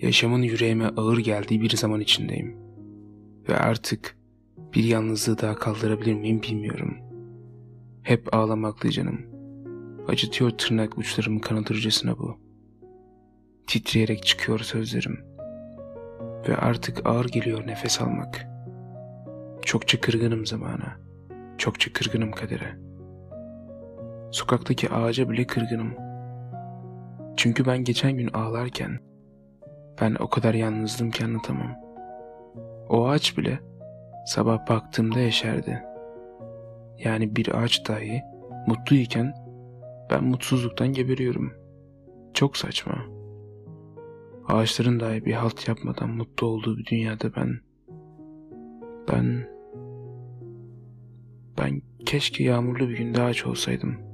yaşamın yüreğime ağır geldiği bir zaman içindeyim. Ve artık bir yalnızlığı daha kaldırabilir miyim bilmiyorum. Hep ağlamaklı canım. Acıtıyor tırnak uçlarımı kanatırcasına bu. Titreyerek çıkıyor sözlerim. Ve artık ağır geliyor nefes almak. Çokça kırgınım zamana. Çokça kırgınım kadere. Sokaktaki ağaca bile kırgınım. Çünkü ben geçen gün ağlarken ben o kadar yalnızdım ki anlatamam. O ağaç bile sabah baktığımda yeşerdi. Yani bir ağaç dahi mutluyken ben mutsuzluktan geberiyorum. Çok saçma. Ağaçların dahi bir halt yapmadan mutlu olduğu bir dünyada ben keşke yağmurlu bir günde ağaç olsaydım.